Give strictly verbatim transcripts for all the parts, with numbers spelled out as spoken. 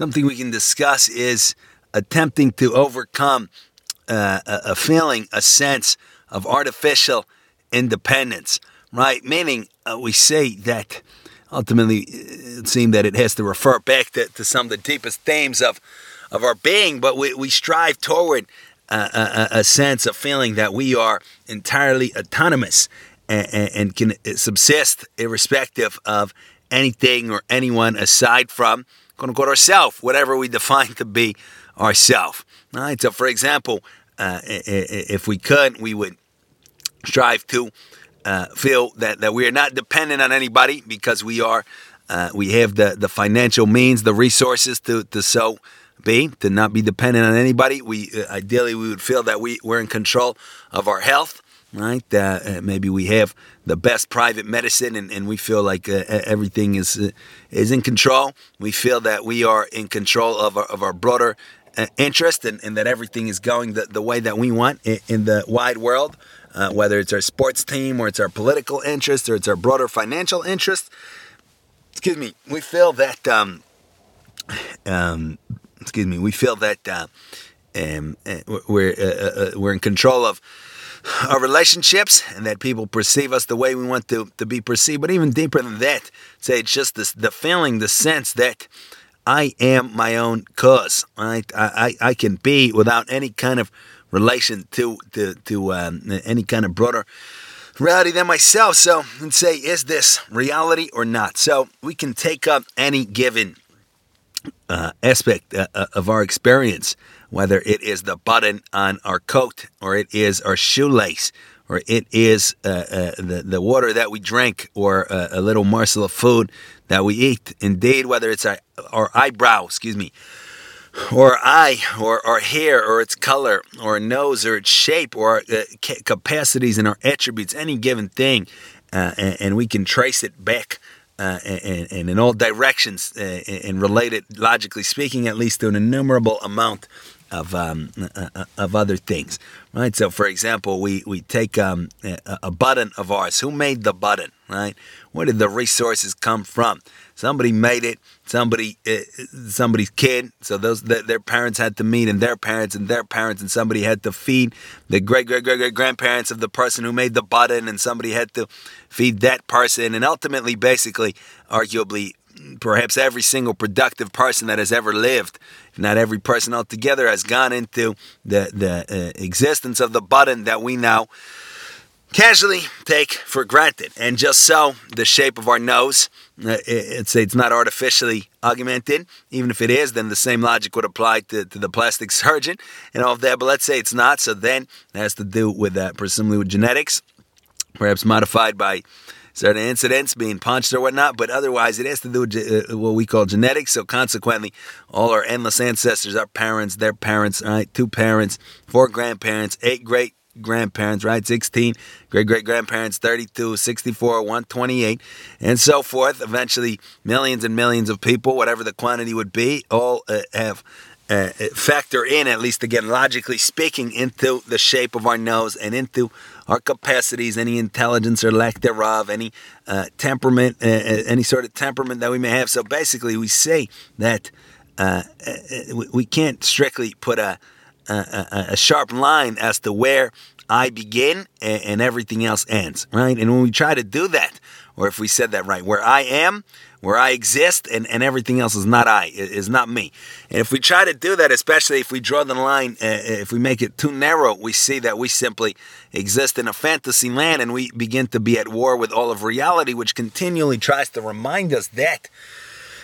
something we can discuss is attempting to overcome uh, a feeling, a sense of artificial independence, right? Meaning uh, we say that ultimately it seems that it has to refer back to, to some of the deepest themes of, of our being, but we, we strive toward uh, a, a sense of feeling that we are entirely autonomous and, and, and can subsist irrespective of anything or anyone aside from, quote-unquote, ourself, whatever we define to be ourself. All right? So, for example, uh, if we could, we would strive to uh, feel that, that we are not dependent on anybody because we are, uh, we have the, the financial means, the resources to, to so be, to not be dependent on anybody. We uh, ideally, we would feel that we, we're in control of our health, right? Uh, maybe we have the best private medicine and, and we feel like uh, everything is uh, is in control. We feel that we are in control of our, of our broader uh, interest and, and that everything is going the, the way that we want in, in the wide world, uh, whether it's our sports team or it's our political interest or it's our broader financial interest. Excuse me. We feel that, um, um, excuse me, we feel that uh, um, we're, uh, uh, we're in control of our relationships and that people perceive us the way we want to, to be perceived. But even deeper than that, say it's just this, the feeling, the sense that I am my own cause. Right? I, I, I can be without any kind of relation to to, to um, any kind of broader reality than myself. So and say, is this reality or not? So we can take up any given uh, aspect uh, of our experience, whether it is the button on our coat, or it is our shoelace, or it is uh, uh, the, the water that we drink, or uh, a little morsel of food that we eat. Indeed, whether it's our, our eyebrow, excuse me, or eye, or our hair, or its color, or our nose, or its shape, or our uh, ca- capacities and our attributes, any given thing, uh, and, and we can trace it back Uh, and, and in all directions, uh, and related, logically speaking, at least, to an innumerable amount of um, uh, of other things, right? So, for example, we we take um, a, a button of ours. Who made the button, right? Where did the resources come from? Somebody made it. Somebody, uh, somebody's kid. So those th- their parents had to meet, and their parents, and their parents, and somebody had to feed the great, great, great, great grandparents of the person who made the button, and somebody had to feed that person, and ultimately, basically, arguably, perhaps every single productive person that has ever lived, if not every person altogether, has gone into the, the uh, existence of the button that we now casually take for granted. And just so, the shape of our nose, uh, it's, it's not artificially augmented. Even if it is, then the same logic would apply to, to the plastic surgeon and all of that, but let's say it's not, so then it has to do with, uh, presumably with genetics, perhaps modified by certain incidents, being punched or whatnot, but otherwise it has to do with what we call genetics. So consequently, all our endless ancestors, our parents, their parents, right, two parents, four grandparents, eight great-grandparents, right, sixteen great-great-grandparents, thirty-two, sixty-four, one hundred twenty-eight, and so forth. Eventually, millions and millions of people, whatever the quantity would be, all uh, have uh, factor in, at least again, logically speaking, into the shape of our nose and into our capacities, any intelligence or lack thereof, any uh, temperament, uh, any sort of temperament that we may have. So basically, we say that uh, we can't strictly put a, a, a sharp line as to where I begin and, and everything else ends, right? And when we try to do that, or if we said that right, where I am, where I exist, and, and everything else is not I, is not me. And if we try to do that, especially if we draw the line, uh, if we make it too narrow, we see that we simply exist in a fantasy land, and we begin to be at war with all of reality, which continually tries to remind us that,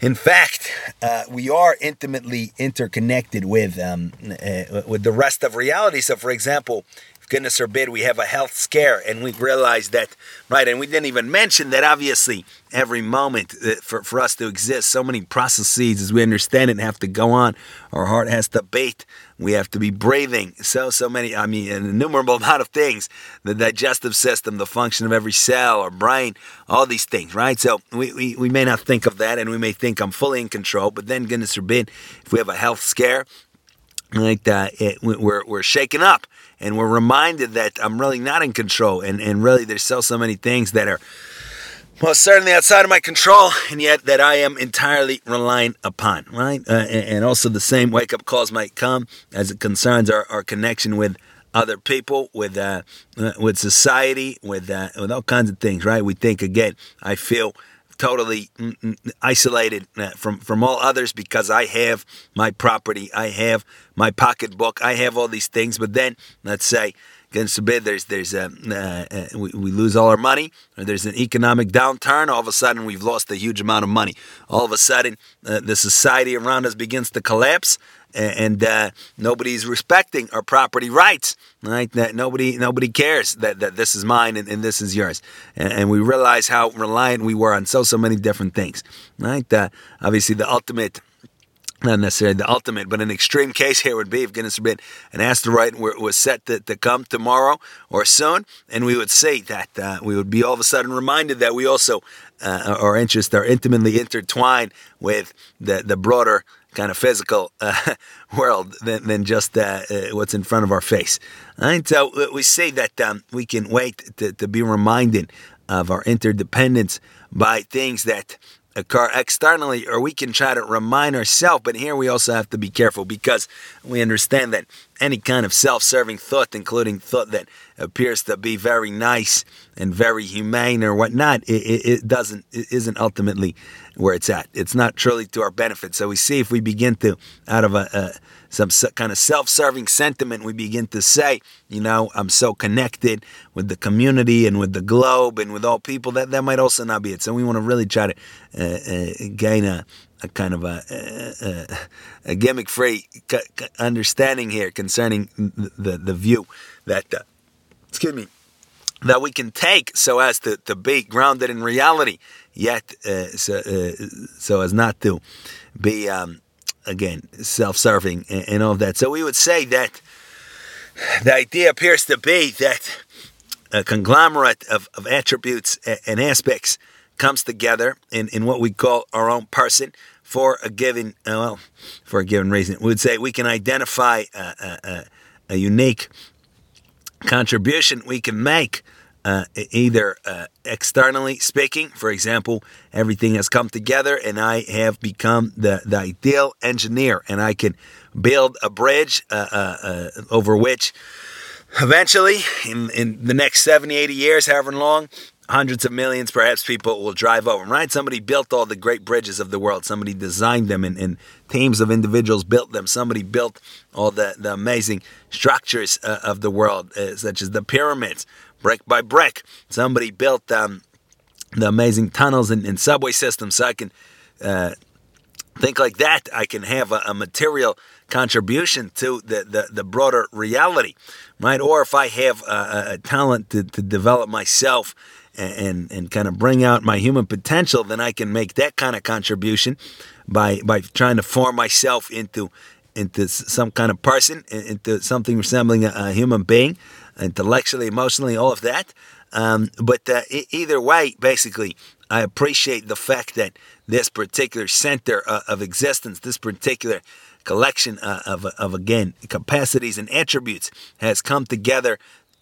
in fact, uh, we are intimately interconnected with, um, uh, with the rest of reality. So, for example, goodness forbid we have a health scare and we realize that, right, and we didn't even mention that obviously every moment uh, for, for us to exist, so many processes as we understand it have to go on. Our heart has to beat, we have to be breathing, so so many, I mean an innumerable amount of things, the digestive system, the function of every cell, our brain, all these things, right? So we, we, we may not think of that, and we may think I'm fully in control, but then goodness forbid if we have a health scare, like that, it, we're we're shaken up, and we're reminded that I'm really not in control, and, and really there's so so many things that are well, certainly outside of my control, and yet that I am entirely reliant upon, right? Uh, and, and also the same wake-up calls might come as it concerns our, our connection with other people, with uh, uh, with society, with uh, with all kinds of things, right? We think, again, I feel totally isolated from, from all others because I have my property, I have my pocketbook, I have all these things. But then, let's say, against the bid, there's there's a, uh, we, we lose all our money, or there's an economic downturn. All of a sudden, we've lost a huge amount of money. All of a sudden, uh, the society around us begins to collapse, and uh, nobody's respecting our property rights, right? That nobody nobody cares that, that this is mine and, and this is yours. And, and we realize how reliant we were on so, so many different things, right? Uh, obviously, the ultimate, not necessarily the ultimate, but an extreme case here would be, if goodness forbid, an asteroid were, was set to, to come tomorrow or soon, and we would see that uh, we would be all of a sudden reminded that we also, uh, our interests are intimately intertwined with the, the broader kind of physical uh, world than, than just uh, uh, what's in front of our face. And so we see that um, we can wait to, to be reminded of our interdependence by things that occur externally, or we can try to remind ourselves. But here we also have to be careful, because we understand that any kind of self-serving thought, including thought that appears to be very nice and very humane or whatnot, it, it, it doesn't, it isn't ultimately where it's at. It's not truly to our benefit. So we see, if we begin to, out of a, a some kind of self-serving sentiment, we begin to say, you know, I'm so connected with the community and with the globe and with all people, that that might also not be it. So we want to really try to uh, uh, gain a, a kind of a, a, a gimmick-free understanding here concerning the, the, the view that, uh, excuse me, that we can take so as to, to be grounded in reality, yet uh, so, uh, so as not to be, um, again, self-serving and, and all of that. So we would say that the idea appears to be that a conglomerate of, of attributes and aspects comes together in, in what we call our own person for a given, uh, well, for a given reason. We would say we can identify a, a, a unique contribution we can make, uh, either uh, externally speaking. For example, everything has come together and I have become the, the ideal engineer, and I can build a bridge uh, uh, uh, over which eventually, in, in the next seventy, eighty years, however long, hundreds of millions, perhaps, people will drive over, right? Somebody built all the great bridges of the world. Somebody designed them, and, and teams of individuals built them. Somebody built all the, the amazing structures uh, of the world, uh, such as the pyramids, brick by brick. Somebody built um, the amazing tunnels and, and subway systems. So I can uh, think like that. I can have a, a material contribution to the, the, the broader reality, right? Or if I have a, a talent to, to develop myself and and kind of bring out my human potential, then I can make that kind of contribution by by trying to form myself into into some kind of person, into something resembling a, a human being, intellectually, emotionally, all of that. Um, but uh, e- either way, basically, I appreciate the fact that this particular center uh, of existence, this particular collection uh, of, of, again, capacities and attributes has come together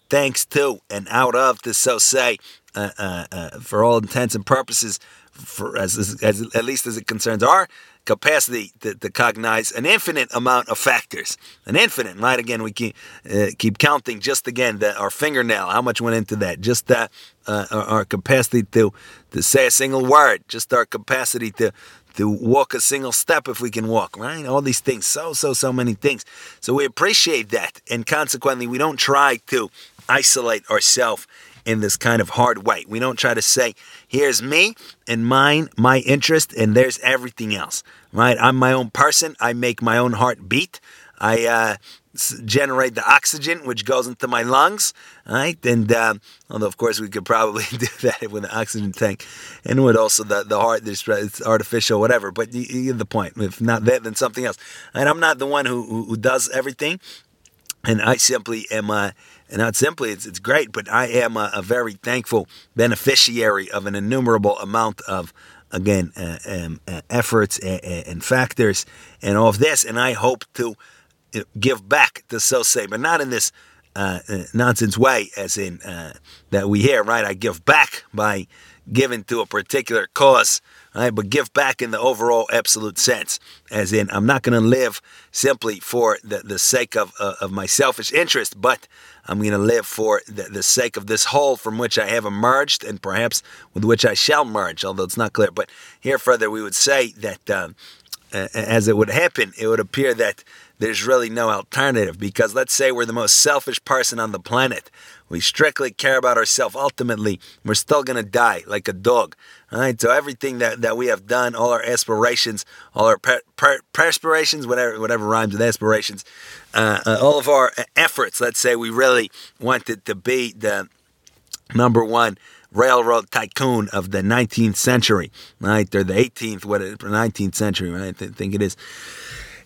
thanks to and out of the, so say, Uh, uh, uh, for all intents and purposes, for as, as, as at least as it concerns our capacity to, to cognize an infinite amount of factors, an infinite, right? Again, we keep uh, keep counting. Just again, the, our fingernail, how much went into that? Just that uh, our, our capacity to to say a single word, just our capacity to to walk a single step if we can walk, right? All these things, so so so many things. So we appreciate that, and consequently, we don't try to isolate ourselves in this kind of hard way. We don't try to say, here's me and mine, my interest, and there's everything else, right? I'm my own person. I make my own heart beat. I uh, generate the oxygen which goes into my lungs, right? And um, although, of course, we could probably do that with an oxygen tank and with also the, the heart, it's artificial, whatever, but you, you get the point. If not that, then something else. And I'm not the one who, who does everything, and I simply am... Uh, And not simply, it's it's great, but I am a, a very thankful beneficiary of an innumerable amount of, again, uh, um, uh, efforts and, and factors and all of this. And I hope to give back to so say, but not in this uh, nonsense way, as in uh, that we hear, right? I give back by given to a particular cause, right? But give back in the overall absolute sense, as in I'm not going to live simply for the, the sake of, uh, of my selfish interest, but I'm going to live for the, the sake of this whole from which I have emerged and perhaps with which I shall merge, although it's not clear. But here further we would say that um, uh, as it would happen, it would appear that there's really no alternative, because let's say we're the most selfish person on the planet. We strictly care about ourselves. Ultimately, we're still going to die like a dog. All right? So everything that, that we have done, all our aspirations, all our per, per, perspirations, whatever whatever rhymes with aspirations, uh, uh, all of our efforts, let's say we really wanted to be the number one railroad tycoon of the nineteenth century, right? Or the eighteenth, what nineteenth century, right? I th- think it is.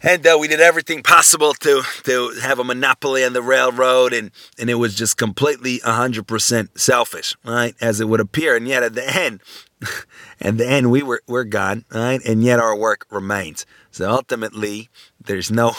And uh, we did everything possible to, to have a monopoly on the railroad, and, and it was just completely one hundred percent selfish, right, as it would appear. And yet at the end, at the end we were, we're gone, right, and yet our work remains. So ultimately, there's no,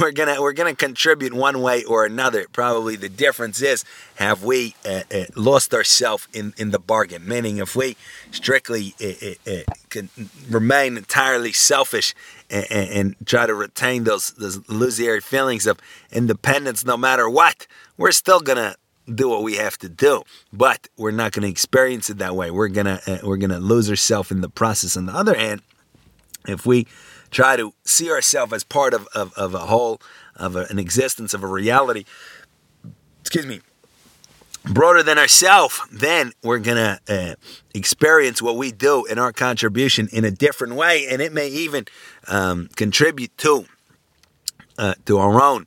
we're gonna we're gonna contribute one way or another. Probably the difference is, have we uh, uh, lost ourselves in, in the bargain? Meaning, if we strictly uh, uh, can remain entirely selfish and, and, and try to retain those those illusory feelings of independence, no matter what, we're still gonna do what we have to do, but we're not gonna experience it that way. We're gonna uh, we're gonna lose ourselves in the process. On the other hand, if we try to see ourselves as part of, of, of a whole, of a, an existence, of a reality, excuse me, broader than ourselves, then we're going to uh, experience what we do in our contribution in a different way, and it may even um, contribute to uh, to our own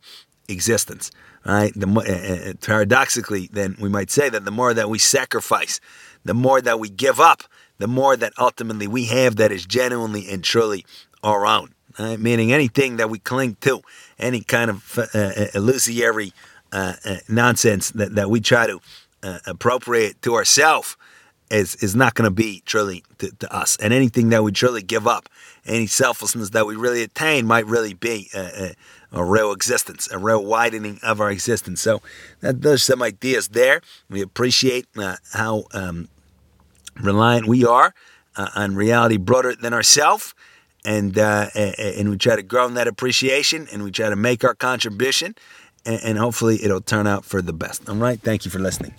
existence. Right? The more, uh, paradoxically, then we might say that the more that we sacrifice, the more that we give up, the more that ultimately we have that is genuinely and truly our own, right? Meaning anything that we cling to, any kind of uh, illusory uh, uh, nonsense that, that we try to uh, appropriate to ourselves is, is not going to be truly to, to us. And anything that we truly give up, any selflessness that we really attain might really be a, a, a real existence, a real widening of our existence. So that, those are some ideas there. We appreciate uh, how um, reliant we are uh, on reality broader than ourselves. And uh, and we try to grow in that appreciation, and we try to make our contribution, and, and hopefully it'll turn out for the best. All right, thank you for listening.